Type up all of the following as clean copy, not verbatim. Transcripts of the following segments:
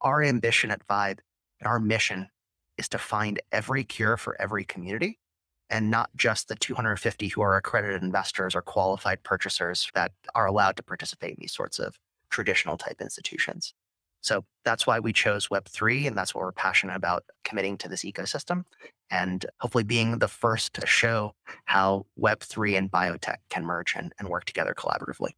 Our ambition at Vibe, our mission is to find every cure for every community, and not just the 250 who are accredited investors or qualified purchasers that are allowed to participate in these sorts of traditional type institutions. So that's why we chose Web3, and that's what we're passionate about committing to this ecosystem, and hopefully being the first to show how Web3 and biotech can merge and work together collaboratively.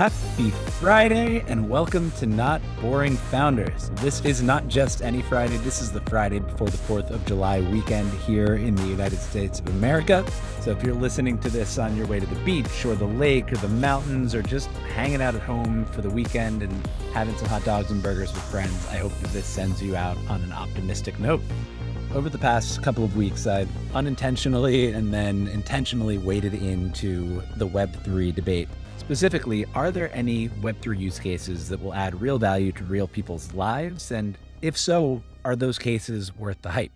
Happy Friday and welcome to Not Boring Founders. This is not just any Friday. This is the Friday before the 4th of July weekend here in the United States of America. So if you're listening to this on your way to the beach or the lake or the mountains or just hanging out at home for the weekend and having some hot dogs and burgers with friends, I hope that this sends you out on an optimistic note. Over the past couple of weeks, I've unintentionally and then intentionally waded into the Web3 debate. Specifically, are there any Web3 use cases that will add real value to real people's lives? And if so, are those cases worth the hype?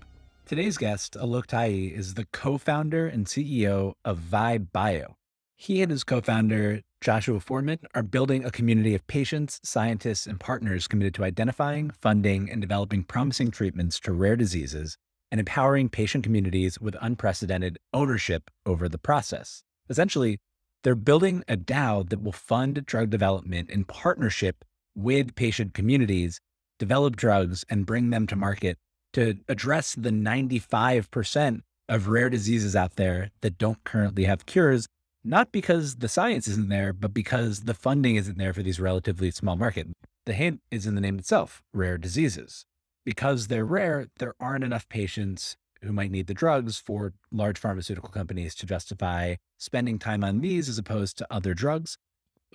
Today's guest, Alok Tayi, is the co-founder and CEO of Vibe Bio. He and his co-founder, Joshua Foreman, are building a community of patients, scientists, and partners committed to identifying, funding, and developing promising treatments to rare diseases and empowering patient communities with unprecedented ownership over the process. Essentially, they're building a DAO that will fund drug development in partnership with patient communities, develop drugs, and bring them to market to address the 95% of rare diseases out there that don't currently have cures, not because the science isn't there, but because the funding isn't there for these relatively small markets. The hint is in the name itself, rare diseases. Because they're rare, there aren't enough patients who might need the drugs for large pharmaceutical companies to justify spending time on these as opposed to other drugs.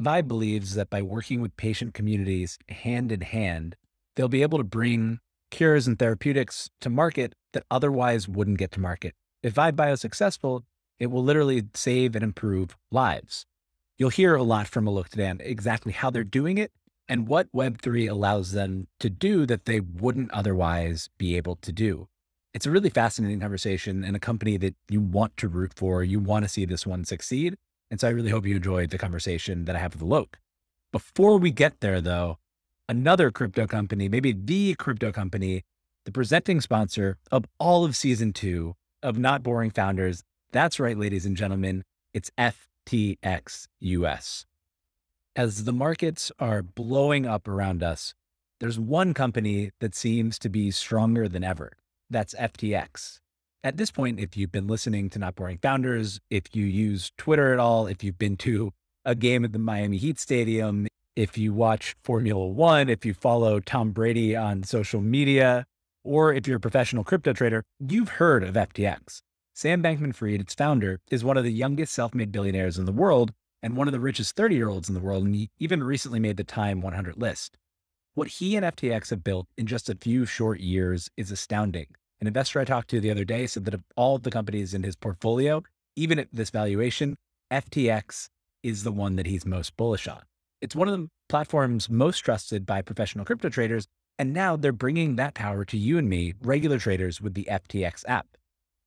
Vibe believes that by working with patient communities hand in hand, they'll be able to bring cures and therapeutics to market that otherwise wouldn't get to market. If Vibe Bio is successful, it will literally save and improve lives. You'll hear a lot from Alok today on exactly how they're doing it and what Web3 allows them to do that they wouldn't otherwise be able to do. It's a really fascinating conversation and a company that you want to root for. You want to see this one succeed. And so I really hope you enjoyed the conversation that I have with Alok. Before we get there though, another crypto company, maybe the crypto company, the presenting sponsor of all of season 2 of Not Boring Founders. That's right, ladies and gentlemen, it's FTX US. As the markets are blowing up around us, there's one company that seems to be stronger than ever. That's FTX. At this point, if you've been listening to Not Boring Founders, if you use Twitter at all, if you've been to a game at the Miami Heat Stadium, if you watch Formula One, if you follow Tom Brady on social media, or if you're a professional crypto trader, you've heard of FTX. Sam Bankman-Fried, its founder, is one of the youngest self-made billionaires in the world and one of the richest 30-year-olds in the world, and he even recently made the Time 100 list. What he and FTX have built in just a few short years is astounding. An investor I talked to the other day said that of all of the companies in his portfolio, even at this valuation, FTX is the one that he's most bullish on. It's one of the platforms most trusted by professional crypto traders, and now they're bringing that power to you and me, regular traders, with the FTX app.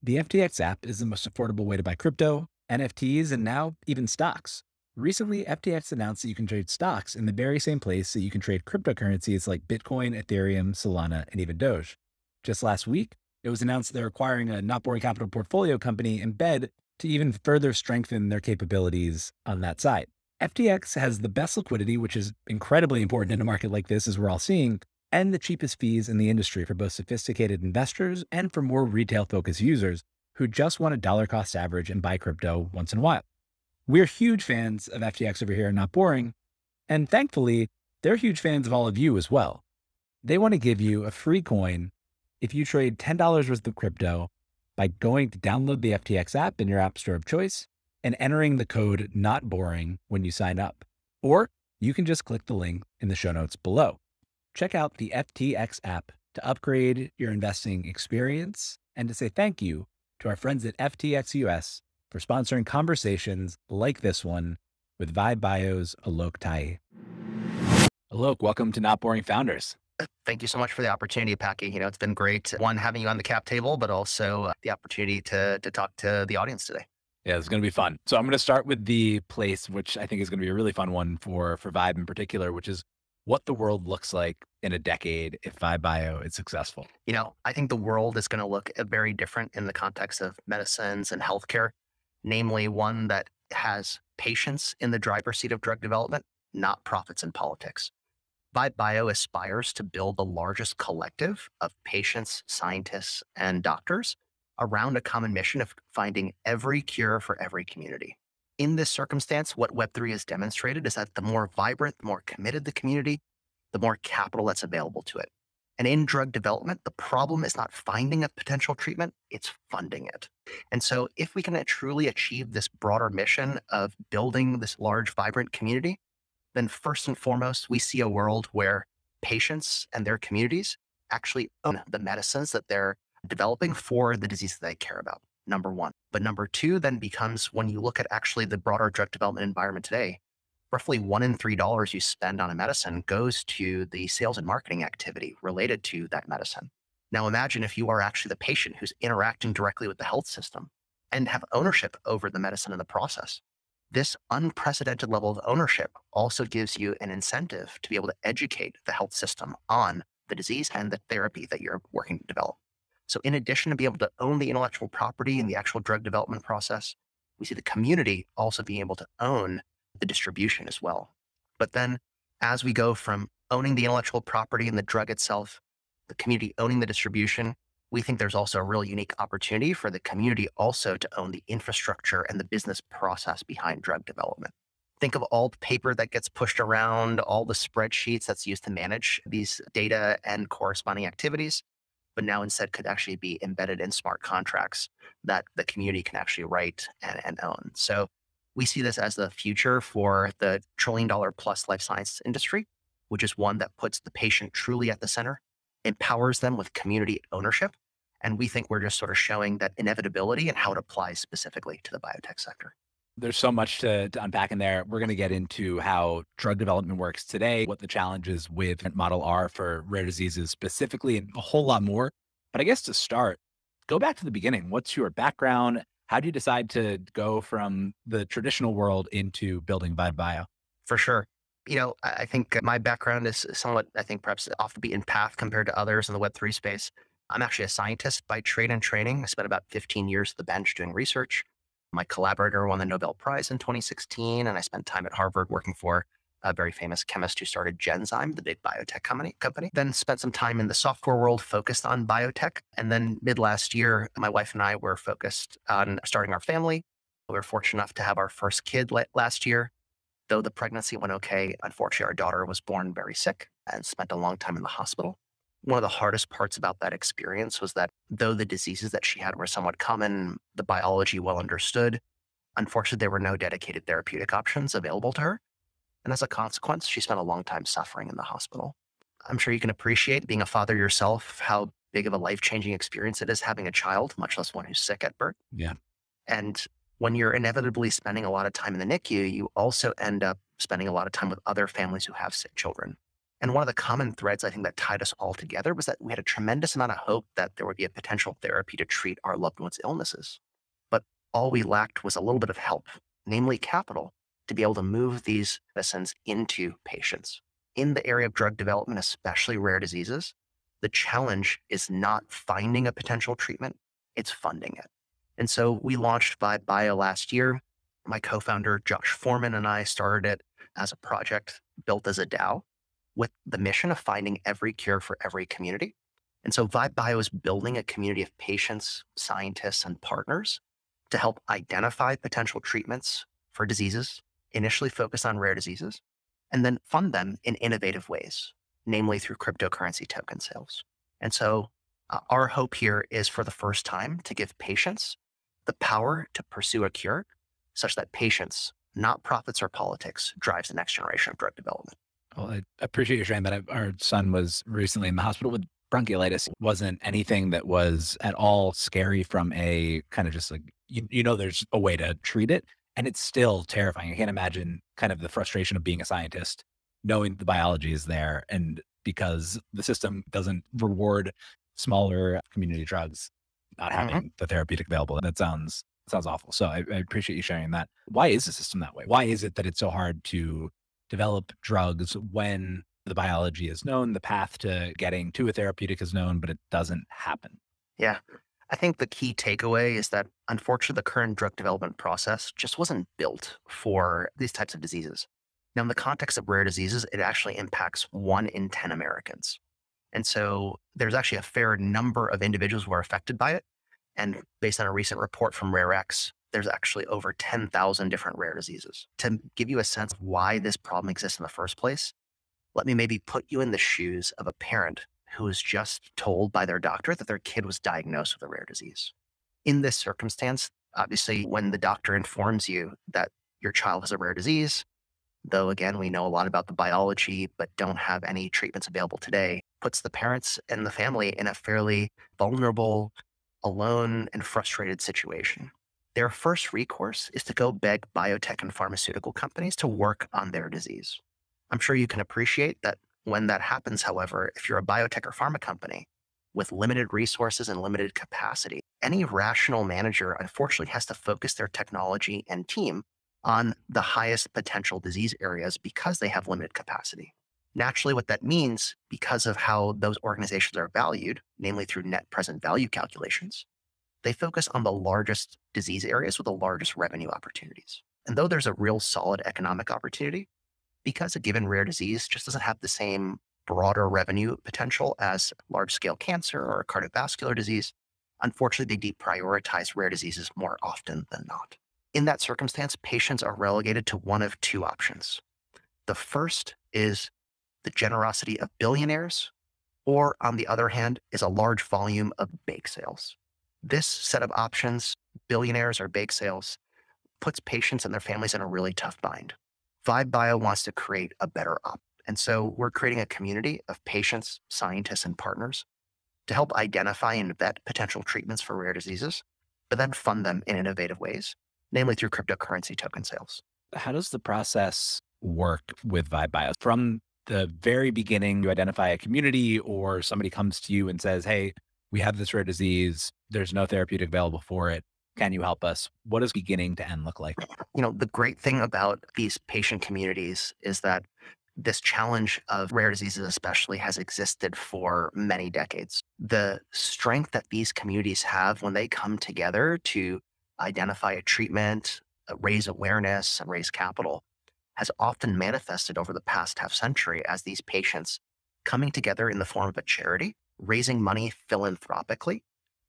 The FTX app is the most affordable way to buy crypto, NFTs, and now even stocks. Recently, FTX announced that you can trade stocks in the very same place that you can trade cryptocurrencies like Bitcoin, Ethereum, Solana, and even Doge. Just last week, it was announced they're acquiring a Not Boring Capital portfolio company in Bed to even further strengthen their capabilities on that side. FTX has the best liquidity, which is incredibly important in a market like this, as we're all seeing, and the cheapest fees in the industry for both sophisticated investors and for more retail-focused users who just want a dollar cost average and buy crypto once in a while. We're huge fans of FTX over here and Not Boring, and thankfully, they're huge fans of all of you as well. They want to give you a free coin if you trade $10 worth of crypto by going to download the FTX app in your app store of choice and entering the code NOTBORING when you sign up, or you can just click the link in the show notes below. Check out the FTX app to upgrade your investing experience and to say thank you to our friends at FTX US for sponsoring conversations like this one with Vibe Bio's Alok Tayi. Alok, welcome to Not Boring Founders. Thank you so much for the opportunity, Paki. You know, it's been great, one, having you on the cap table, but also the opportunity to talk to the audience today. Yeah, it's going to be fun. So I'm going to start with the place, which I think is going to be a really fun one for Vibe in particular, which is what the world looks like in a decade if Vibe Bio is successful. You know, I think the world is going to look very different in the context of medicines and healthcare, namely one that has patients in the driver's seat of drug development, not profits and politics. Vibe Bio aspires to build the largest collective of patients, scientists, and doctors around a common mission of finding every cure for every community. In this circumstance, what Web3 has demonstrated is that the more vibrant, the more committed the community, the more capital that's available to it. And in drug development, the problem is not finding a potential treatment, it's funding it. And so if we can truly achieve this broader mission of building this large, vibrant community, then first and foremost, we see a world where patients and their communities actually own the medicines that they're developing for the disease that they care about, number one. But number two then becomes, when you look at actually the broader drug development environment today, roughly $1 in $3 you spend on a medicine goes to the sales and marketing activity related to that medicine. Now imagine if you are actually the patient who's interacting directly with the health system and have ownership over the medicine and the process. This unprecedented level of ownership also gives you an incentive to be able to educate the health system on the disease and the therapy that you're working to develop. So in addition to being able to own the intellectual property and the actual drug development process, we see the community also being able to own the distribution as well. But then as we go from owning the intellectual property and the drug itself, the community owning the distribution, we think there's also a real unique opportunity for the community also to own the infrastructure and the business process behind drug development. Think of all the paper that gets pushed around, all the spreadsheets that's used to manage these data and corresponding activities, but now instead could actually be embedded in smart contracts that the community can actually write and own. So we see this as the future for the trillion-dollar plus life science industry, which is one that puts the patient truly at the center, empowers them with community ownership. And we think we're just sort of showing that inevitability and how it applies specifically to the biotech sector. There's so much to unpack in there. We're going to get into how drug development works today, what the challenges with model are for rare diseases specifically, and a whole lot more. But I guess to start, go back to the beginning. What's your background? How do you decide to go from the traditional world into building Vibe Bio? For sure. You know, I think my background is somewhat, I think perhaps off the beaten path compared to others in the Web3 space. I'm actually a scientist by trade and training. I spent about 15 years at the bench doing research. My collaborator won the Nobel Prize in 2016, and I spent time at Harvard working for a very famous chemist who started Genzyme, the big biotech company. Then spent some time in the software world focused on biotech. And then mid-last year, my wife and I were focused on starting our family. We were fortunate enough to have our first kid last year. Though the pregnancy went okay, unfortunately, our daughter was born very sick and spent a long time in the hospital. One of the hardest parts about that experience was that though the diseases that she had were somewhat common, the biology well understood, unfortunately, there were no dedicated therapeutic options available to her. And as a consequence, she spent a long time suffering in the hospital. I'm sure you can appreciate, being a father yourself, how big of a life-changing experience it is having a child, much less one who's sick at birth. Yeah. And when you're inevitably spending a lot of time in the NICU, you also end up spending a lot of time with other families who have sick children. And one of the common threads I think that tied us all together was that we had a tremendous amount of hope that there would be a potential therapy to treat our loved ones' illnesses. But all we lacked was a little bit of help, namely capital, to be able to move these medicines into patients. In the area of drug development, especially rare diseases, the challenge is not finding a potential treatment, it's funding it. And so we launched Vibe Bio last year. My co-founder, Josh Foreman, and I started it as a project built as a DAO, with the mission of finding every cure for every community. And so Vibe Bio is building a community of patients, scientists, and partners to help identify potential treatments for diseases, initially focused on rare diseases, and then fund them in innovative ways, namely through cryptocurrency token sales. And so our hope here is for the first time to give patients the power to pursue a cure such that patients, not profits or politics, drives the next generation of drug development. Well, I appreciate you sharing that. Our son was recently in the hospital with bronchiolitis. It wasn't anything that was at all scary from a kind of just like, you know, there's a way to treat it. And it's still terrifying. I can't imagine kind of the frustration of being a scientist, knowing the biology is there and because the system doesn't reward smaller community drugs not having the therapeutic available. That sounds awful. So I appreciate you sharing that. Why is the system that way? Why is it that it's so hard to develop drugs when the biology is known, the path to getting to a therapeutic is known, but it doesn't happen? Yeah. I think the key takeaway is that, unfortunately, the current drug development process just wasn't built for these types of diseases. Now, in the context of rare diseases, it actually impacts 1 in 10 Americans. And so there's actually a fair number of individuals who are affected by it. And based on a recent report from RareX, there's actually over 10,000 different rare diseases. To give you a sense of why this problem exists in the first place, let me maybe put you in the shoes of a parent who was just told by their doctor that their kid was diagnosed with a rare disease. In this circumstance, obviously, when the doctor informs you that your child has a rare disease, though, again, we know a lot about the biology, but don't have any treatments available today, puts the parents and the family in a fairly vulnerable, alone, and frustrated situation. Their first recourse is to go beg biotech and pharmaceutical companies to work on their disease. I'm sure you can appreciate that when that happens, however, if you're a biotech or pharma company with limited resources and limited capacity, any rational manager, unfortunately, has to focus their technology and team on the highest potential disease areas because they have limited capacity. Naturally, what that means, because of how those organizations are valued, namely through net present value calculations, they focus on the largest disease areas with the largest revenue opportunities. And though there's a real solid economic opportunity, because a given rare disease just doesn't have the same broader revenue potential as large-scale cancer or cardiovascular disease, unfortunately, they deprioritize rare diseases more often than not. In that circumstance, patients are relegated to one of two options. The first is the generosity of billionaires, or on the other hand, is a large volume of bake sales. This set of options, billionaires or bake sales, puts patients and their families in a really tough bind. Vibe Bio wants to create a better op. And so we're creating a community of patients, scientists, and partners to help identify and vet potential treatments for rare diseases, but then fund them in innovative ways, namely through cryptocurrency token sales. How does the process work with Vibe Bio? From the very beginning, you identify a community, or somebody comes to you and says, hey, we have this rare disease. There's no therapeutic available for it. Can you help us? What does beginning to end look like? You know, the great thing about these patient communities is that this challenge of rare diseases especially has existed for many decades. The strength that these communities have when they come together to identify a treatment, raise awareness, and raise capital has often manifested over the past half century as these patients coming together in the form of a charity, raising money philanthropically,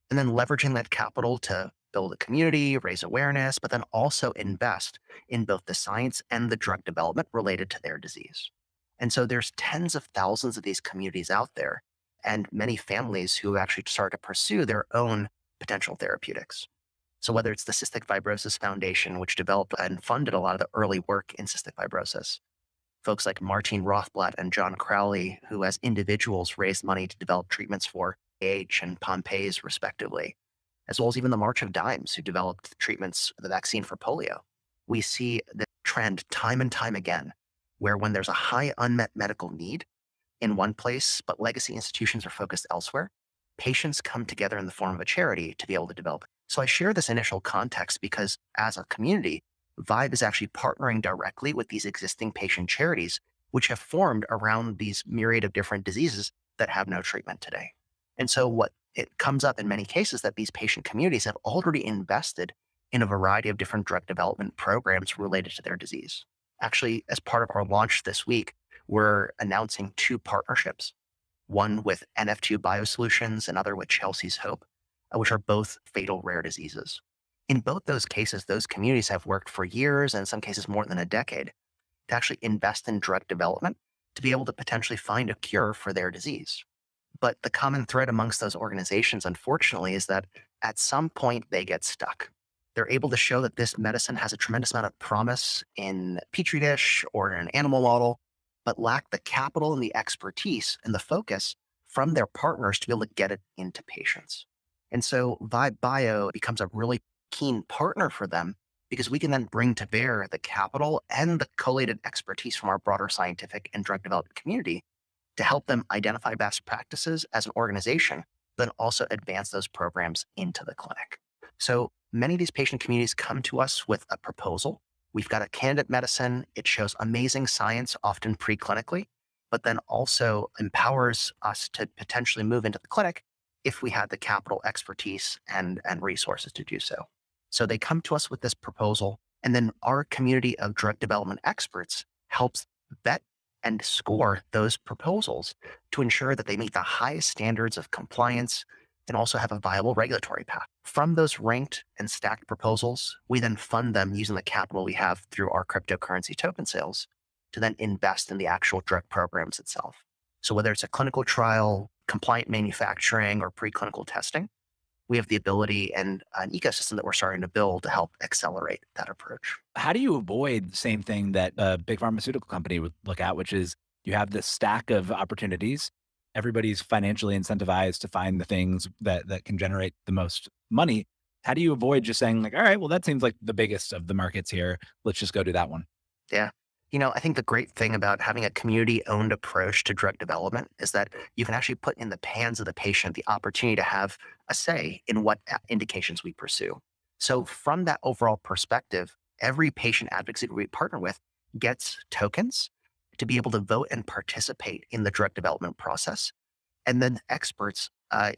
and then leveraging that capital to build a community, raise awareness, but then also invest in both the science and the drug development related to their disease. And so there's tens of thousands of these communities out there and many families who actually start to pursue their own potential therapeutics. So whether it's the Cystic Fibrosis Foundation, which developed and funded a lot of the early work in cystic fibrosis, folks like Martin Rothblatt and John Crowley, who as individuals raised money to develop treatments for AH and Pompe's respectively, as well as even the March of Dimes, who developed treatments, the vaccine for polio. We see the trend time and time again, where when there's a high unmet medical need in one place, but legacy institutions are focused elsewhere, patients come together in the form of a charity to be able to develop. So I share this initial context because as a community, Vibe is actually partnering directly with these existing patient charities, which have formed around these myriad of different diseases that have no treatment today. And so what it comes up in many cases that these patient communities have already invested in a variety of different drug development programs related to their disease. Actually, as part of our launch this week, we're announcing 2 partnerships, one with NF2 BioSolutions, another with Chelsea's Hope, which are both fatal rare diseases. In both those cases, those communities have worked for years, and in some cases more than a decade, to actually invest in drug development to be able to potentially find a cure for their disease. But the common thread amongst those organizations, unfortunately, is that at some point they get stuck. They're able to show that this medicine has a tremendous amount of promise in a petri dish or in an animal model, but lack the capital and the expertise and the focus from their partners to be able to get it into patients. And so Vibe Bio becomes a really keen partner for them because we can then bring to bear the capital and the collated expertise from our broader scientific and drug development community to help them identify best practices as an organization, but also advance those programs into the clinic. So many of these patient communities come to us with a proposal. We've got a candidate medicine. It shows amazing science, often preclinically, but then also empowers us to potentially move into the clinic if we had the capital, expertise, and resources to do so. So they come to us with this proposal, and then our community of drug development experts helps vet and score those proposals to ensure that they meet the highest standards of compliance and also have a viable regulatory path. From those ranked and stacked proposals, we then fund them using the capital we have through our cryptocurrency token sales to then invest in the actual drug programs itself. So whether it's a clinical trial, compliant manufacturing, or preclinical testing, we have the ability and an ecosystem that we're starting to build to help accelerate that approach. How do you avoid the same thing that a big pharmaceutical company would look at, which is you have this stack of opportunities. Everybody's financially incentivized to find the things that can generate the most money. How do you avoid just saying like, all right, well, that seems like the biggest of the markets here. Let's just go do that one. Yeah. You know, I think the great thing about having a community-owned approach to drug development is that you can actually put in the hands of the patient the opportunity to have a say in what indications we pursue. So from that overall perspective, every patient advocacy we partner with gets tokens to be able to vote and participate in the drug development process. And then experts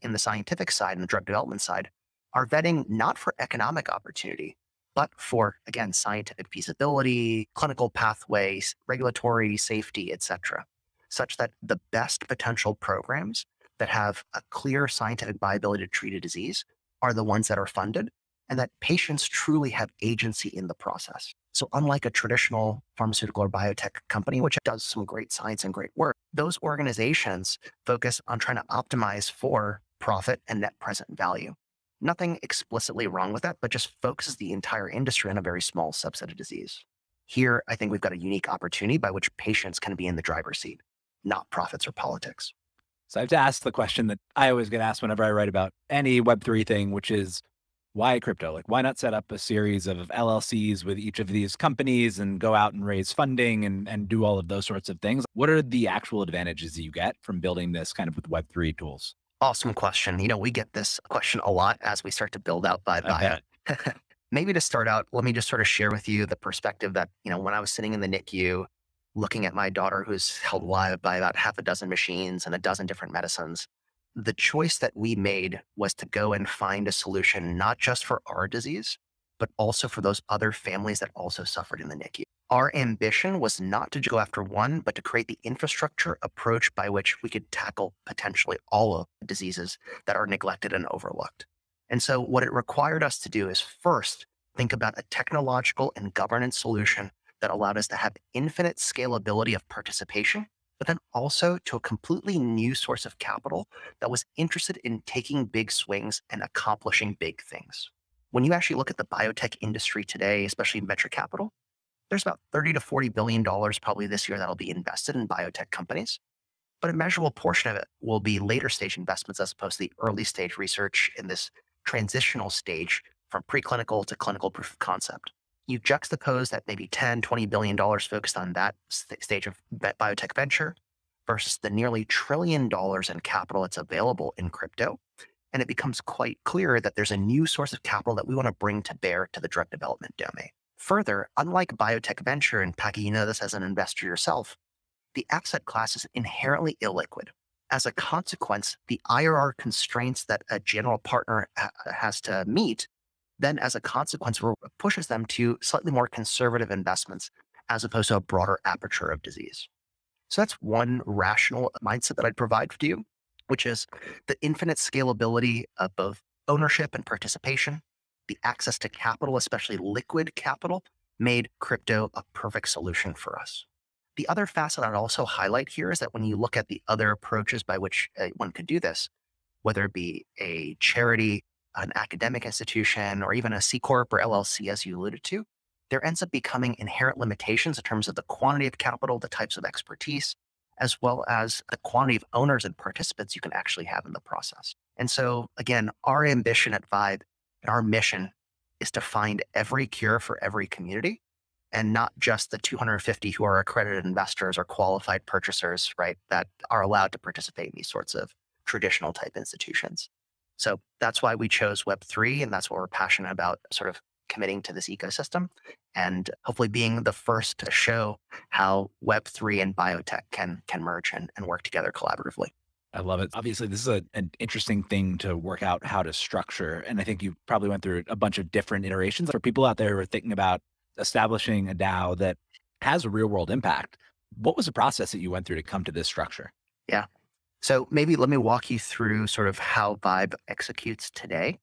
in the scientific side and the drug development side are vetting not for economic opportunity, but for, again, scientific feasibility, clinical pathways, regulatory safety, et cetera, such that the best potential programs that have a clear scientific viability to treat a disease are the ones that are funded and that patients truly have agency in the process. So unlike a traditional pharmaceutical or biotech company, which does some great science and great work, those organizations focus on trying to optimize for profit and net present value. Nothing explicitly wrong with that, but just focuses the entire industry on a very small subset of disease. Here, I think we've got a unique opportunity by which patients can be in the driver's seat, not profits or politics. So I have to ask the question that I always get asked whenever I write about any Web3 thing, which is why crypto? Like, why not set up a series of LLCs with each of these companies and go out and raise funding and do all of those sorts of things? What are the actual advantages that you get from building this kind of with Web3 tools? Awesome question. You know, we get this question a lot as we start to build out Vibe Bio. Maybe to start out, let me just sort of share with you the perspective that, you know, when I was sitting in the NICU, looking at my daughter who's held alive by about half a dozen machines and a dozen different medicines, the choice that we made was to go and find a solution, not just for our disease, but also for those other families that also suffered in the NICU. Our ambition was not to go after one, but to create the infrastructure approach by which we could tackle potentially all of the diseases that are neglected and overlooked. And so what it required us to do is first think about a technological and governance solution that allowed us to have infinite scalability of participation, but then also to a completely new source of capital that was interested in taking big swings and accomplishing big things. When you actually look at the biotech industry today, especially venture capital, there's about $30 to $40 billion probably this year that'll be invested in biotech companies, but a measurable portion of it will be later stage investments as opposed to the early stage research in this transitional stage from preclinical to clinical proof of concept. You juxtapose that maybe $10, $20 billion focused on that stage of biotech venture versus the nearly $1 trillion in capital that's available in crypto. And it becomes quite clear that there's a new source of capital that we want to bring to bear to the drug development domain. Further, unlike biotech venture, and Paki, you know this as an investor yourself, the asset class is inherently illiquid. As a consequence, the IRR constraints that a general partner has to meet then as a consequence pushes them to slightly more conservative investments as opposed to a broader aperture of disease. So that's one rational mindset that I'd provide to you, which is the infinite scalability of both ownership and participation, the access to capital, especially liquid capital, made crypto a perfect solution for us. The other facet I'd also highlight here is that when you look at the other approaches by which one could do this, whether it be a charity, an academic institution, or even a C Corp or LLC, as you alluded to, there ends up becoming inherent limitations in terms of the quantity of capital, the types of expertise, as well as the quantity of owners and participants you can actually have in the process. And so again, our ambition at Vibe and our mission is to find every cure for every community and not just the 250 who are accredited investors or qualified purchasers, right, that are allowed to participate in these sorts of traditional type institutions. So that's why we chose Web3, and that's what we're passionate about, sort of committing to this ecosystem and hopefully being the first to show how Web3 and biotech can merge and work together collaboratively. I love it. Obviously, this is an interesting thing to work out how to structure. And I think you probably went through a bunch of different iterations. For people out there who are thinking about establishing a DAO that has a real world impact, what was the process that you went through to come to this structure? Yeah. So maybe let me walk you through sort of how Vibe executes today,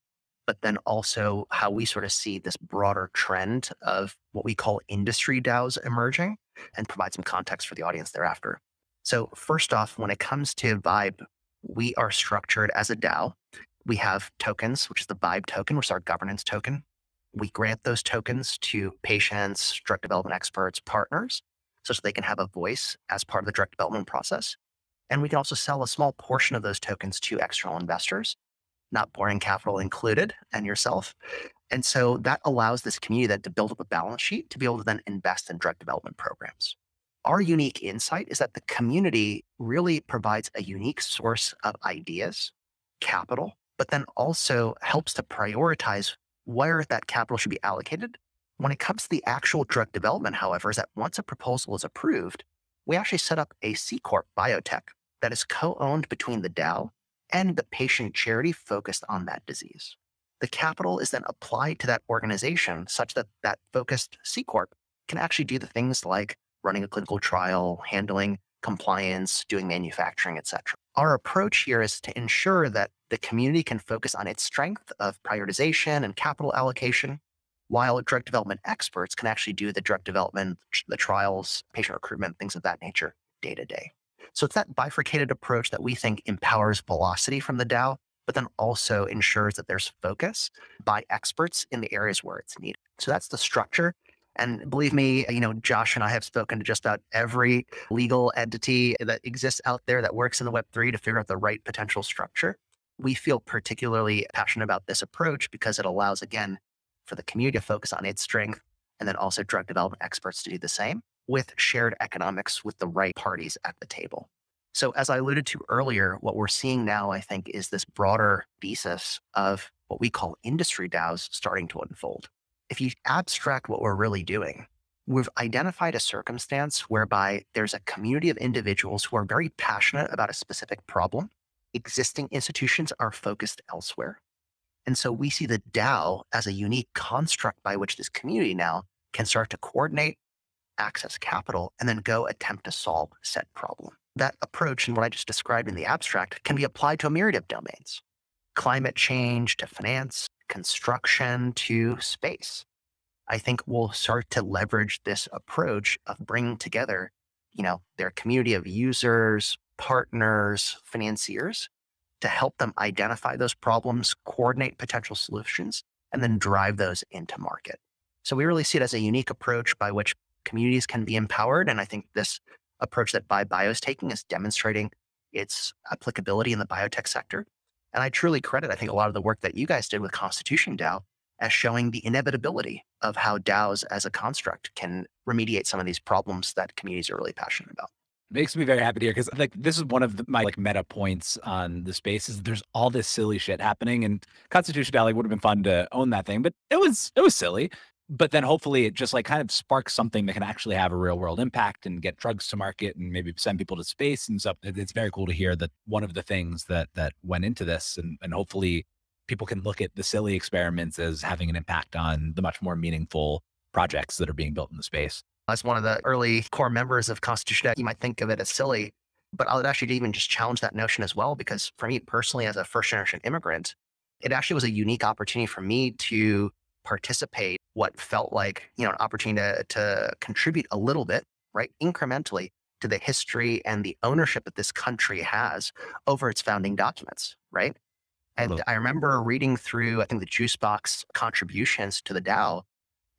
but then also how we sort of see this broader trend of what we call industry DAOs emerging, and provide some context for the audience thereafter. So first off, when it comes to Vibe, we are structured as a DAO. We have tokens, which is the Vibe token, which is our governance token. We grant those tokens to patients, drug development experts, partners, so they can have a voice as part of the drug development process. And we can also sell a small portion of those tokens to external investors, Not Boring Capital included, and yourself. And so that allows this community to build up a balance sheet to be able to then invest in drug development programs. Our unique insight is that the community really provides a unique source of ideas, capital, but then also helps to prioritize where that capital should be allocated. When it comes to the actual drug development, however, is that once a proposal is approved, we actually set up a C Corp biotech that is co-owned between the DAO and the patient charity focused on that disease. The capital is then applied to that organization such that that focused C Corp can actually do the things like running a clinical trial, handling compliance, doing manufacturing, et cetera. Our approach here is to ensure that the community can focus on its strength of prioritization and capital allocation, while drug development experts can actually do the drug development, the trials, patient recruitment, things of that nature day to day. So it's that bifurcated approach that we think empowers velocity from the DAO, but then also ensures that there's focus by experts in the areas where it's needed. So that's the structure. And believe me, you know, Josh and I have spoken to just about every legal entity that exists out there that works in the Web3 to figure out the right potential structure. We feel particularly passionate about this approach because it allows, again, for the community to focus on its strength and then also drug development experts to do the same with shared economics with the right parties at the table. So as I alluded to earlier, what we're seeing now, I think, is this broader thesis of what we call industry DAOs starting to unfold. If you abstract what we're really doing, we've identified a circumstance whereby there's a community of individuals who are very passionate about a specific problem. Existing institutions are focused elsewhere. And so we see the DAO as a unique construct by which this community now can start to coordinate, access capital, and then go attempt to solve said problem. That approach and what I just described in the abstract can be applied to a myriad of domains: climate change, to finance, construction, to space. I think we'll start to leverage this approach of bringing together, you know, their community of users, partners, financiers to help them identify those problems, coordinate potential solutions, and then drive those into market. So we really see it as a unique approach by which communities can be empowered. And I think this approach that Vibe Bio is taking is demonstrating its applicability in the biotech sector. And I truly credit, I think, a lot of the work that you guys did with ConstitutionDAO as showing the inevitability of how DAOs as a construct can remediate some of these problems that communities are really passionate about. It makes me very happy to hear, because like this is one of my meta points on the space is there's all this silly shit happening, and ConstitutionDAO would have been fun to own that thing, but it was silly. But then hopefully it just kind of sparks something that can actually have a real world impact and get drugs to market and maybe send people to space and stuff. It's very cool to hear that one of the things that went into this, and hopefully people can look at the silly experiments as having an impact on the much more meaningful projects that are being built in the space. As one of the early core members of ConstitutionDAO, you might think of it as silly, but I would actually even just challenge that notion as well, because for me personally, as a first generation immigrant, it actually was a unique opportunity for me to participate, what felt like, you know, an opportunity to contribute a little bit, right, incrementally to the history and the ownership that this country has over its founding documents, right? And hello. I remember reading through, I think, the Juicebox contributions to the DAO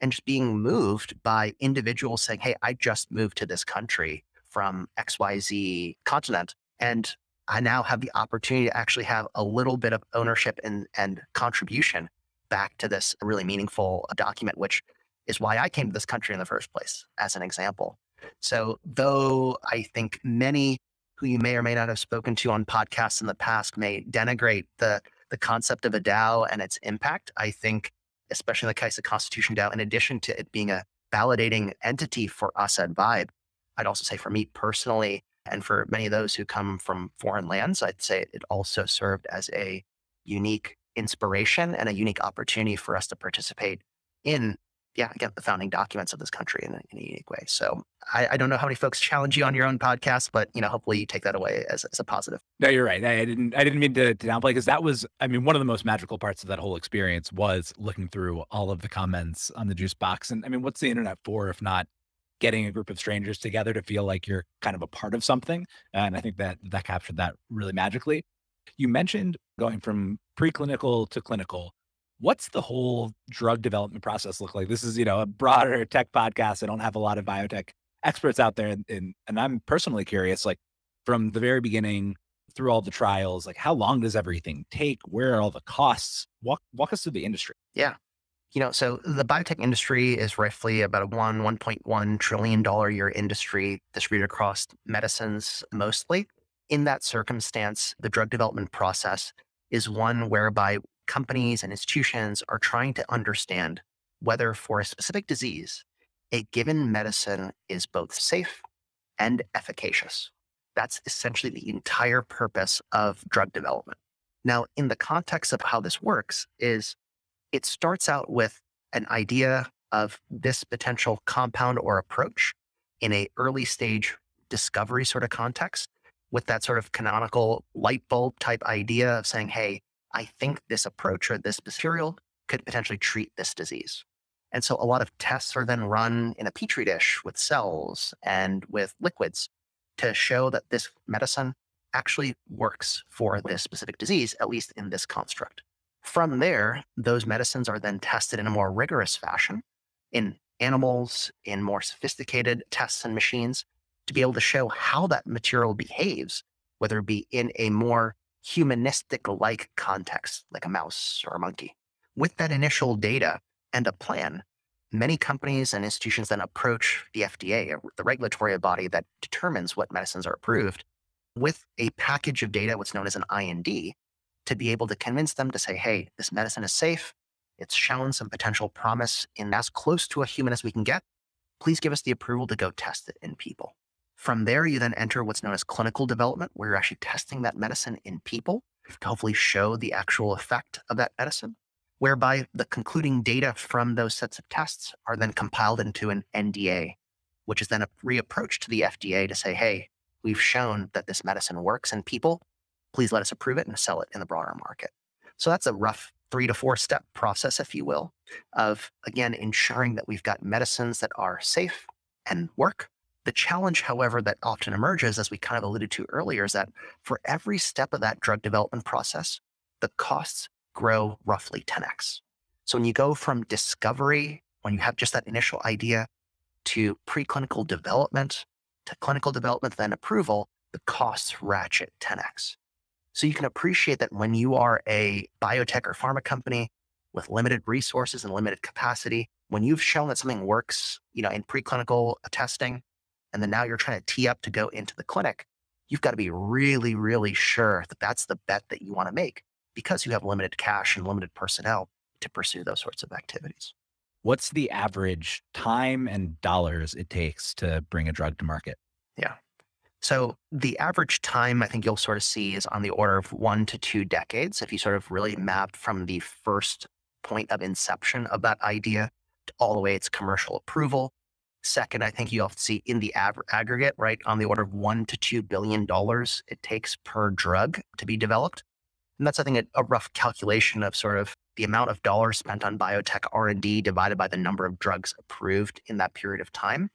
and just being moved by individuals saying, hey, I just moved to this country from XYZ continent, and I now have the opportunity to actually have a little bit of ownership and contribution back to this really meaningful document, which is why I came to this country in the first place, as an example. So though I think many who you may or may not have spoken to on podcasts in the past may denigrate the concept of a DAO and its impact, I think, especially in the case of ConstitutionDAO, in addition to it being a validating entity for us at Vibe, I'd also say for me personally, and for many of those who come from foreign lands, I'd say it also served as a unique inspiration and a unique opportunity for us to participate in, again, the founding documents of this country in a unique way. So I don't know how many folks challenge you on your own podcast, but, you know, hopefully you take that away as a positive. No, you're right. I didn't mean to downplay, because that was, I mean, one of the most magical parts of that whole experience was looking through all of the comments on the juice box. And I mean, what's the internet for, if not getting a group of strangers together to feel like you're kind of a part of something? And I think that that captured that really magically. You mentioned going from preclinical to clinical. What's the whole drug development process look like? This is, you know, a broader tech podcast. I don't have a lot of biotech experts out there. And I'm personally curious, like from the very beginning through all the trials, like how long does everything take? Where are all the costs? Walk us through the industry. Yeah. You know, so the biotech industry is roughly about a $1.1 trillion a year industry distributed across medicines mostly. In that circumstance, the drug development process is one whereby companies and institutions are trying to understand whether for a specific disease, a given medicine is both safe and efficacious. That's essentially the entire purpose of drug development. Now, in the context of how this works is it starts out with an idea of this potential compound or approach in an early stage discovery sort of context with that sort of canonical light bulb type idea of saying, hey, I think this approach or this material could potentially treat this disease. And so a lot of tests are then run in a petri dish with cells and with liquids to show that this medicine actually works for this specific disease, at least in this construct. From there, those medicines are then tested in a more rigorous fashion in animals, in more sophisticated tests and machines to be able to show how that material behaves, whether it be in a more humanistic-like context, like a mouse or a monkey. With that initial data and a plan, many companies and institutions then approach the FDA, the regulatory body that determines what medicines are approved, with a package of data, what's known as an IND, to be able to convince them to say, hey, this medicine is safe. It's shown some potential promise in as close to a human as we can get. Please give us the approval to go test it in people. From there, you then enter what's known as clinical development, where you're actually testing that medicine in people to hopefully show the actual effect of that medicine, whereby the concluding data from those sets of tests are then compiled into an NDA, which is then a reapproach to the FDA to say, hey, we've shown that this medicine works in people. Please let us approve it and sell it in the broader market. So that's a rough 3 to 4 step process, if you will, of, again, ensuring that we've got medicines that are safe and work. The challenge, however, that often emerges, as we kind of alluded to earlier, is that for every step of that drug development process, the costs grow roughly 10x. So when you go from discovery, when you have just that initial idea, to preclinical development, to clinical development, then approval, the costs ratchet 10x. So you can appreciate that when you are a biotech or pharma company with limited resources and limited capacity, when you've shown that something works, you know, in preclinical testing, and then now you're trying to tee up to go into the clinic, you've got to be really, really sure that that's the bet that you want to make because you have limited cash and limited personnel to pursue those sorts of activities. What's the average time and dollars it takes to bring a drug to market? Yeah. So the average time I think you'll sort of see is on the order of 1 to 2 decades. If you sort of really mapped from the first point of inception of that idea to all the way its commercial approval. Second, I think you often see in the aggregate, right, on the order of $1 to $2 billion it takes per drug to be developed. And that's, I think, a rough calculation of sort of the amount of dollars spent on biotech R&D divided by the number of drugs approved in that period of time.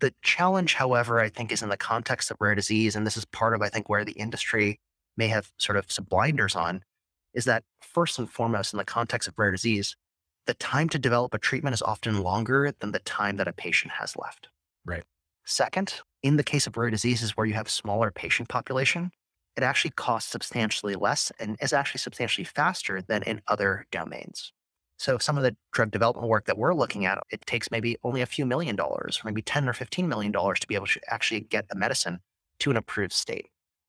The challenge, however, I think, is in the context of rare disease, and this is part of, I think, where the industry may have sort of some blinders on, is that first and foremost, in the context of rare disease, the time to develop a treatment is often longer than the time that a patient has left. Right. Second, in the case of rare diseases where you have smaller patient population, it actually costs substantially less and is actually substantially faster than in other domains. So some of the drug development work that we're looking at, it takes maybe only a few $1 million, or maybe $10 or $15 million to be able to actually get a medicine to an approved state.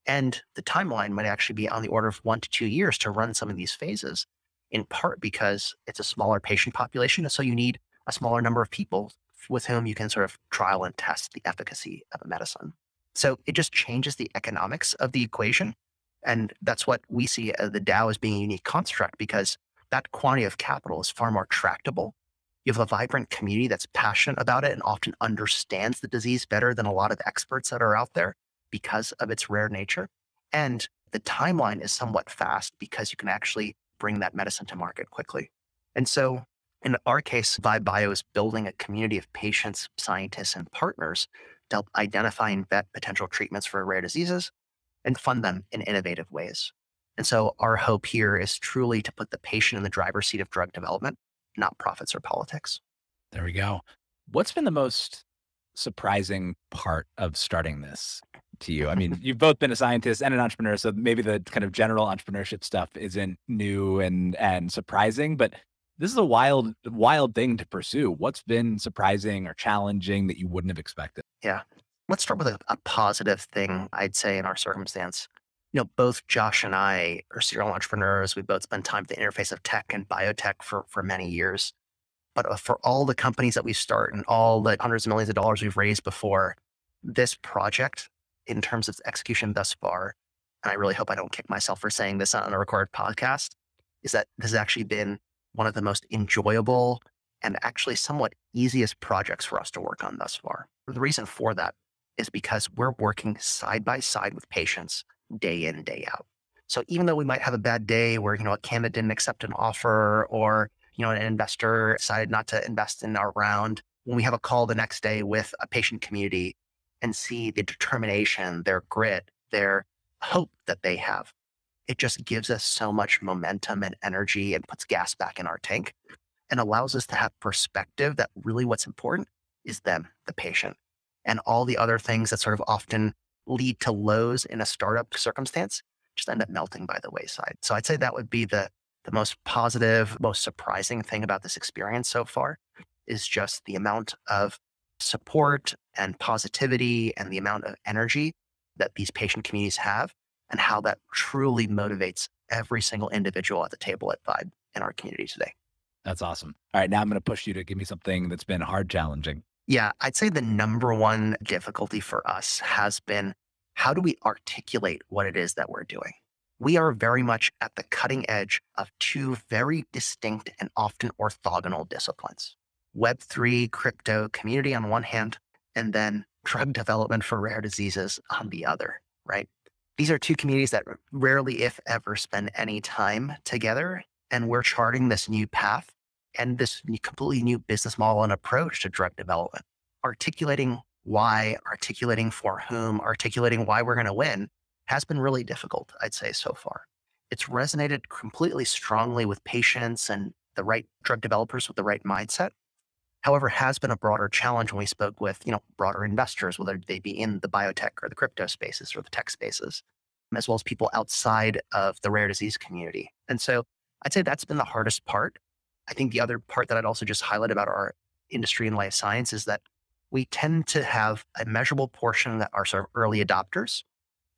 And the timeline might actually be on the order of 1 to 2 years to run some of these phases, in part because it's a smaller patient population. And so you need a smaller number of people with whom you can sort of trial and test the efficacy of a medicine. So it just changes the economics of the equation. And that's what we see as the DAO as being a unique construct, because that quantity of capital is far more tractable. You have a vibrant community that's passionate about it and often understands the disease better than a lot of experts that are out there because of its rare nature. And the timeline is somewhat fast because you can actually bring that medicine to market quickly. And so in our case, Vibe Bio is building a community of patients, scientists, and partners to help identify and vet potential treatments for rare diseases and fund them in innovative ways. And so our hope here is truly to put the patient in the driver's seat of drug development, not profits or politics. There we go. What's been the most surprising part of starting this to you? I mean, you've both been a scientist and an entrepreneur, so maybe the kind of general entrepreneurship stuff isn't new and surprising, but this is a wild thing to pursue. What's been surprising or challenging that you wouldn't have expected? Yeah. Let's start with a positive thing, I'd say, in our circumstance. You know, both Josh and I are serial entrepreneurs. We both spend time at the interface of tech and biotech for many years. But for all the companies that we start and all the hundreds of millions of dollars we've raised before, this project, in terms of its execution thus far, and I really hope I don't kick myself for saying this on a recorded podcast, is that this has actually been one of the most enjoyable and actually somewhat easiest projects for us to work on thus far. The reason for that is because we're working side by side with patients day in, day out. So even though we might have a bad day where, you know, a candidate didn't accept an offer or, you know, an investor decided not to invest in our round, when we have a call the next day with a patient community and see the determination, their grit, their hope that they have, it just gives us so much momentum and energy and puts gas back in our tank and allows us to have perspective that really what's important is them, the patient, and all the other things that sort of often lead to lows in a startup circumstance just end up melting by the wayside. So I'd say that would be the most positive, most surprising thing about this experience so far, is just the amount of support and positivity and the amount of energy that these patient communities have and how that truly motivates every single individual at the table at Vibe in our community today. That's awesome. All right, now I'm going to push you to give me something that's been hard, challenging. Yeah, I'd say the number one difficulty for us has been, how do we articulate what it is that we're doing? We are very much at the cutting edge of two very distinct and often orthogonal disciplines. Web3 crypto community on one hand, and then drug development for rare diseases on the other, right? These are two communities that rarely, if ever, spend any time together. And we're charting this new path and this completely new business model and approach to drug development. Articulating why, articulating for whom, articulating why we're going to win has been really difficult, I'd say, so far. It's resonated completely strongly with patients and the right drug developers with the right mindset. However, has been a broader challenge when we spoke with, you know, broader investors, whether they be in the biotech or the crypto spaces or the tech spaces, as well as people outside of the rare disease community. And so I'd say that's been the hardest part. I think the other part that I'd also just highlight about our industry in life science is that we tend to have a measurable portion that are sort of early adopters,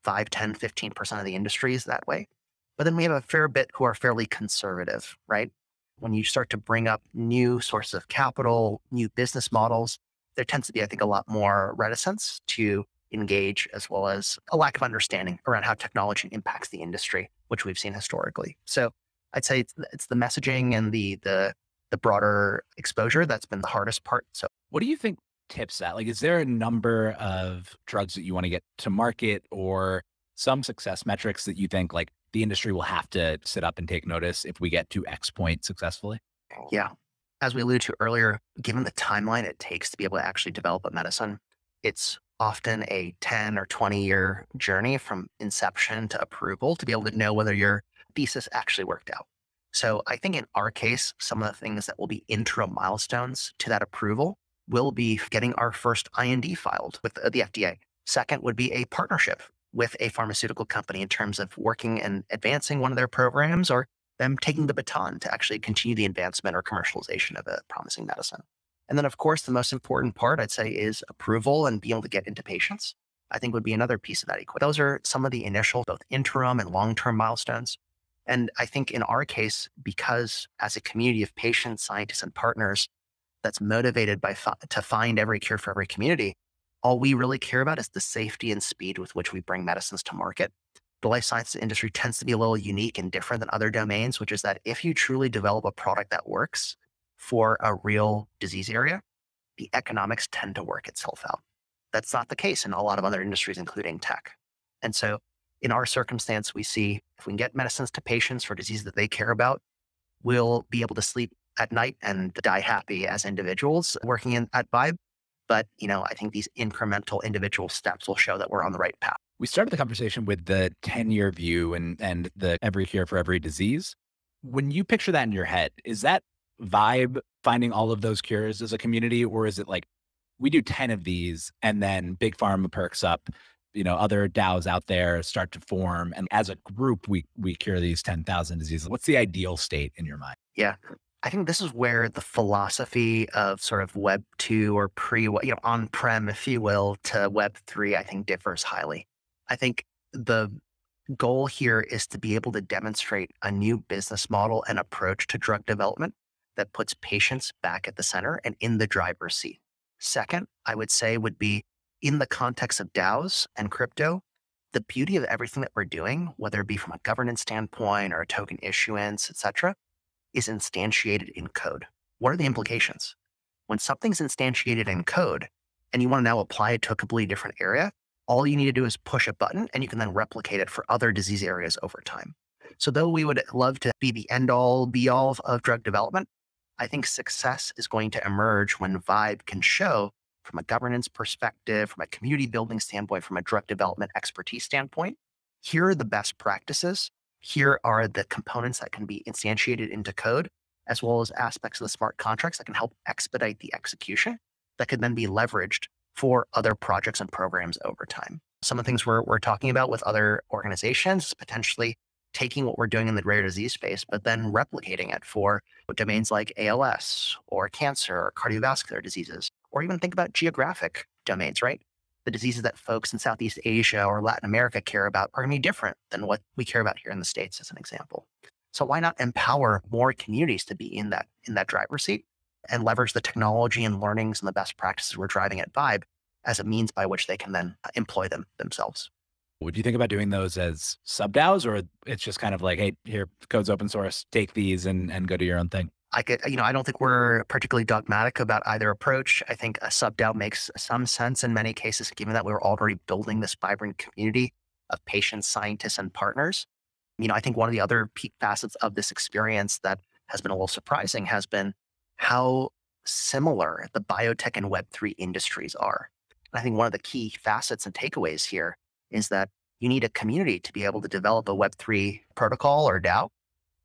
5, 10, 15% of the industry is that way. But then we have a fair bit who are fairly conservative, right? When you start to bring up new sources of capital, new business models, there tends to be, I think, a lot more reticence to engage, as well as a lack of understanding around how technology impacts the industry, which we've seen historically. So I'd say it's the messaging and the broader exposure that's been the hardest part. So what do you think tips that? Like, is there a number of drugs that you want to get to market or some success metrics that you think, like, the industry will have to sit up and take notice if we get to X point successfully? Yeah. As we alluded to earlier, given the timeline it takes to be able to actually develop a medicine, it's often a 10 or 20-year journey from inception to approval to be able to know whether you're thesis actually worked out. So I think in our case, some of the things that will be interim milestones to that approval will be getting our first IND filed with the FDA. Second would be a partnership with a pharmaceutical company in terms of working and advancing one of their programs or them taking the baton to actually continue the advancement or commercialization of a promising medicine. And then, of course, the most important part, I'd say, is approval and being able to get into patients, I think would be another piece of that equation. Those are some of the initial, both interim and long-term milestones. And I think in our case, because as a community of patients, scientists, and partners that's motivated by to find every cure for every community, all we really care about is the safety and speed with which we bring medicines to market. The life sciences industry tends to be a little unique and different than other domains, which is that if you truly develop a product that works for a real disease area, the economics tend to work itself out. That's not the case in a lot of other industries, including tech. And so in our circumstance, we see if we can get medicines to patients for diseases that they care about, we'll be able to sleep at night and die happy as individuals working at Vibe. But, you know, I think these incremental individual steps will show that we're on the right path. We started the conversation with the 10-year view and the every cure for every disease. When you picture that in your head, is that Vibe finding all of those cures as a community, or is it like, we do 10 of these and then big pharma perks up, you know, other DAOs out there start to form, and as a group, we cure these 10,000 diseases? What's the ideal state in your mind? Yeah. I think this is where the philosophy of sort of web 2 or on-prem, if you will, to web 3, I think differs highly. I think the goal here is to be able to demonstrate a new business model and approach to drug development that puts patients back at the center and in the driver's seat. Second, I would say would be in the context of DAOs and crypto, the beauty of everything that we're doing, whether it be from a governance standpoint or a token issuance, et cetera, is instantiated in code. What are the implications? When something's instantiated in code and you want to now apply it to a completely different area, all you need to do is push a button and you can then replicate it for other disease areas over time. So though we would love to be the end all be all of drug development, I think success is going to emerge when Vibe can show from a governance perspective, from a community building standpoint, from a drug development expertise standpoint, here are the best practices. Here are the components that can be instantiated into code, as well as aspects of the smart contracts that can help expedite the execution that could then be leveraged for other projects and programs over time. Some of the things we're talking about with other organizations is potentially taking what we're doing in the rare disease space, but then replicating it for domains like ALS or cancer or cardiovascular diseases, or even think about geographic domains, right? The diseases that folks in Southeast Asia or Latin America care about are going to be different than what we care about here in the States, as an example. So why not empower more communities to be in that driver's seat and leverage the technology and learnings and the best practices we're driving at Vibe as a means by which they can then employ them themselves? Would you think about doing those as sub-DAOs, or it's just kind of like, hey, here, code's open source, take these and go do your own thing? I don't think we're particularly dogmatic about either approach. I think a sub-DAO makes some sense in many cases, given that we were already building this vibrant community of patients, scientists, and partners. You know, I think one of the other facets of this experience that has been a little surprising has been how similar the biotech and Web3 industries are. And I think one of the key facets and takeaways here is that you need a community to be able to develop a Web3 protocol or DAO.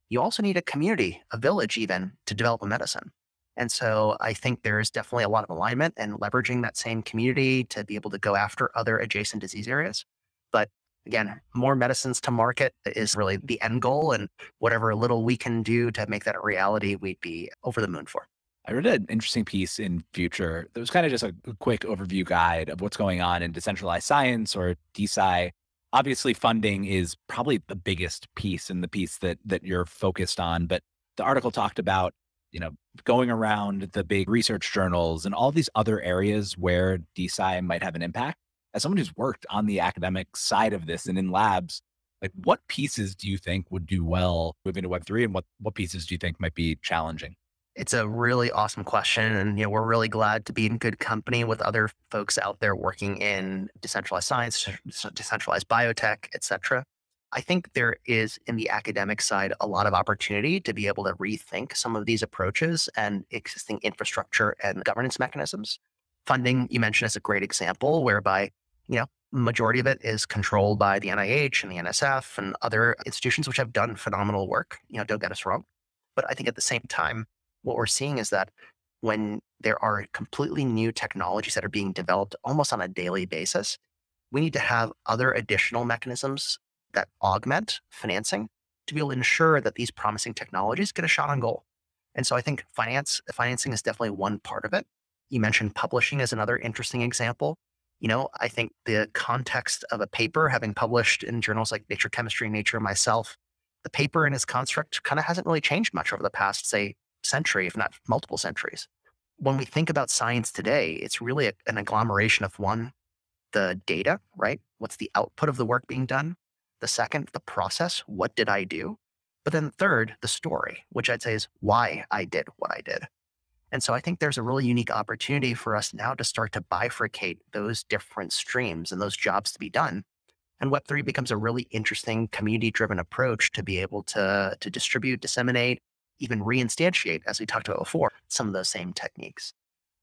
You also need a community, a village even, to develop a medicine. And so I think there is definitely a lot of alignment and leveraging that same community to be able to go after other adjacent disease areas. But again, more medicines to market is really the end goal, and whatever little we can do to make that a reality, we'd be over the moon for. I read an interesting piece in Future that was kind of just a quick overview guide of what's going on in decentralized science, or DeSci. Obviously, funding is probably the biggest piece and the piece that you're focused on. But the article talked about, you know, going around the big research journals and all these other areas where DeSci might have an impact. As someone who's worked on the academic side of this and in labs, like, what pieces do you think would do well moving to Web3, and what pieces do you think might be challenging? It's a really awesome question. And, you know, we're really glad to be in good company with other folks out there working in decentralized science, decentralized biotech, et cetera. I think there is, in the academic side, a lot of opportunity to be able to rethink some of these approaches and existing infrastructure and governance mechanisms. Funding, you mentioned, is a great example whereby, you know, majority of it is controlled by the NIH and the NSF and other institutions which have done phenomenal work. You know, don't get us wrong. But I think at the same time, what we're seeing is that when there are completely new technologies that are being developed almost on a daily basis, we need to have other additional mechanisms that augment financing to be able to ensure that these promising technologies get a shot on goal. And so I think financing is definitely one part of it. You mentioned publishing as another interesting example. You know, I think the context of a paper, having published in journals like Nature Chemistry, Nature, myself, the paper and its construct kind of hasn't really changed much over the past, say, century, if not multiple centuries. When we think about science today, it's really an agglomeration of one, the data, right? What's the output of the work being done? The second, the process, what did I do? But then third, the story, which I'd say is why I did what I did. And so I think there's a really unique opportunity for us now to start to bifurcate those different streams and those jobs to be done. And Web3 becomes a really interesting community-driven approach to be able to distribute, disseminate, even reinstantiate, as we talked about before, some of those same techniques.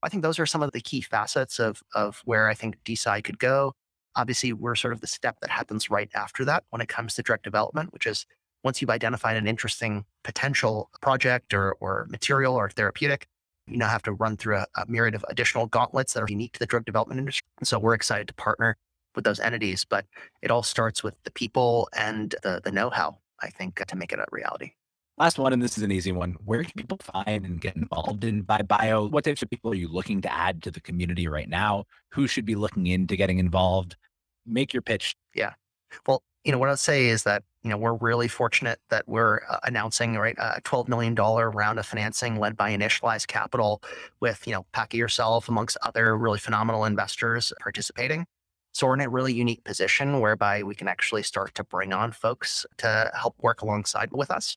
I think those are some of the key facets of where I think DeSci could go. Obviously, we're sort of the step that happens right after that when it comes to direct development, which is once you've identified an interesting potential project or material or therapeutic, you now have to run through a myriad of additional gauntlets that are unique to the drug development industry. And so we're excited to partner with those entities, but it all starts with the people and the know-how, I think, to make it a reality. Last one, and this is an easy one. Where can people find and get involved in Vibe Bio? What types of people are you looking to add to the community right now? Who should be looking into getting involved? Make your pitch. Yeah. Well, you know, what I'll say is that, you know, we're really fortunate that we're announcing, right, a $12 million round of financing led by Initialized Capital with, you know, Packy yourself amongst other really phenomenal investors participating. So we're in a really unique position whereby we can actually start to bring on folks to help work alongside with us.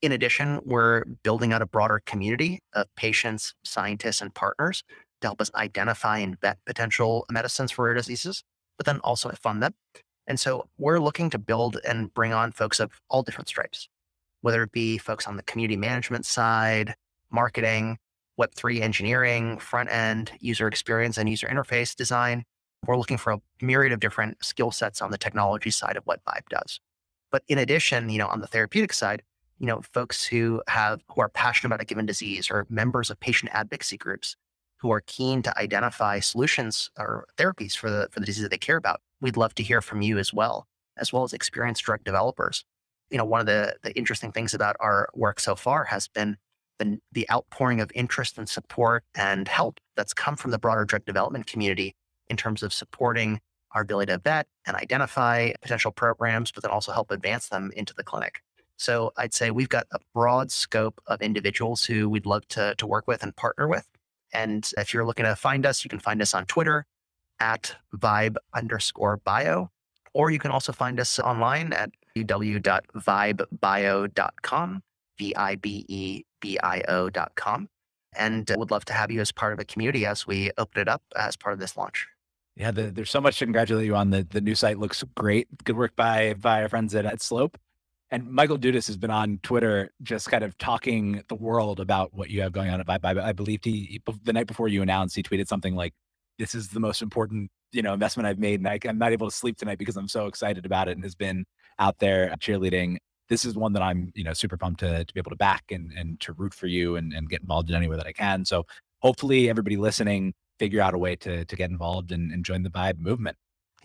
In addition, we're building out a broader community of patients, scientists, and partners to help us identify and vet potential medicines for rare diseases, but then also fund them. And so we're looking to build and bring on folks of all different stripes, whether it be folks on the community management side, marketing, Web3 engineering, front end, user experience, and user interface design. We're looking for a myriad of different skill sets on the technology side of what Vibe does. But in addition, you know, on the therapeutic side, you know, folks who are passionate about a given disease or members of patient advocacy groups who are keen to identify solutions or therapies for the disease that they care about. We'd love to hear from you as well as experienced drug developers. You know, one of the interesting things about our work so far has been the outpouring of interest and support and help that's come from the broader drug development community in terms of supporting our ability to vet and identify potential programs, but then also help advance them into the clinic. So I'd say we've got a broad scope of individuals who we'd love to work with and partner with. And if you're looking to find us, you can find us on Twitter at @vibe_bio, or you can also find us online at www.vibebio.com, VIBEBIO.com. And would love to have you as part of a community as we open it up as part of this launch. Yeah, there's so much to congratulate you on. The new site looks great. Good work by our friends at Slope. And Michael Dudas has been on Twitter just kind of talking the world about what you have going on at Vibe Bio. I believe the night before you announced, he tweeted something like, this is the most important, you know, investment I've made. And I'm not able to sleep tonight because I'm so excited about it, and has been out there cheerleading. This is one that I'm, you know, super pumped to be able to back and to root for you and get involved in any way that I can. So hopefully everybody listening, figure out a way to get involved and join the Vibe movement.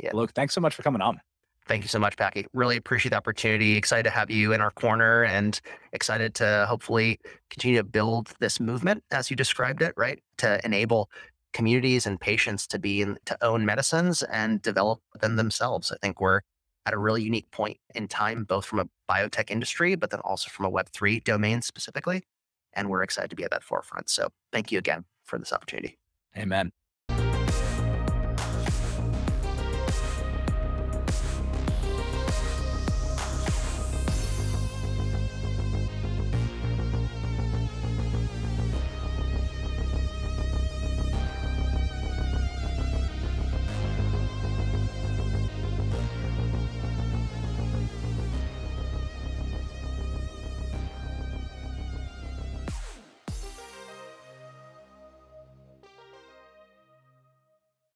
Yeah. Look, thanks so much for coming on. Thank you so much, Packy. Really appreciate the opportunity. Excited to have you in our corner and excited to hopefully continue to build this movement, as you described it, right? To enable communities and patients to own medicines and develop them themselves. I think we're at a really unique point in time, both from a biotech industry, but then also from a Web3 domain specifically. And we're excited to be at that forefront. So thank you again for this opportunity. Amen.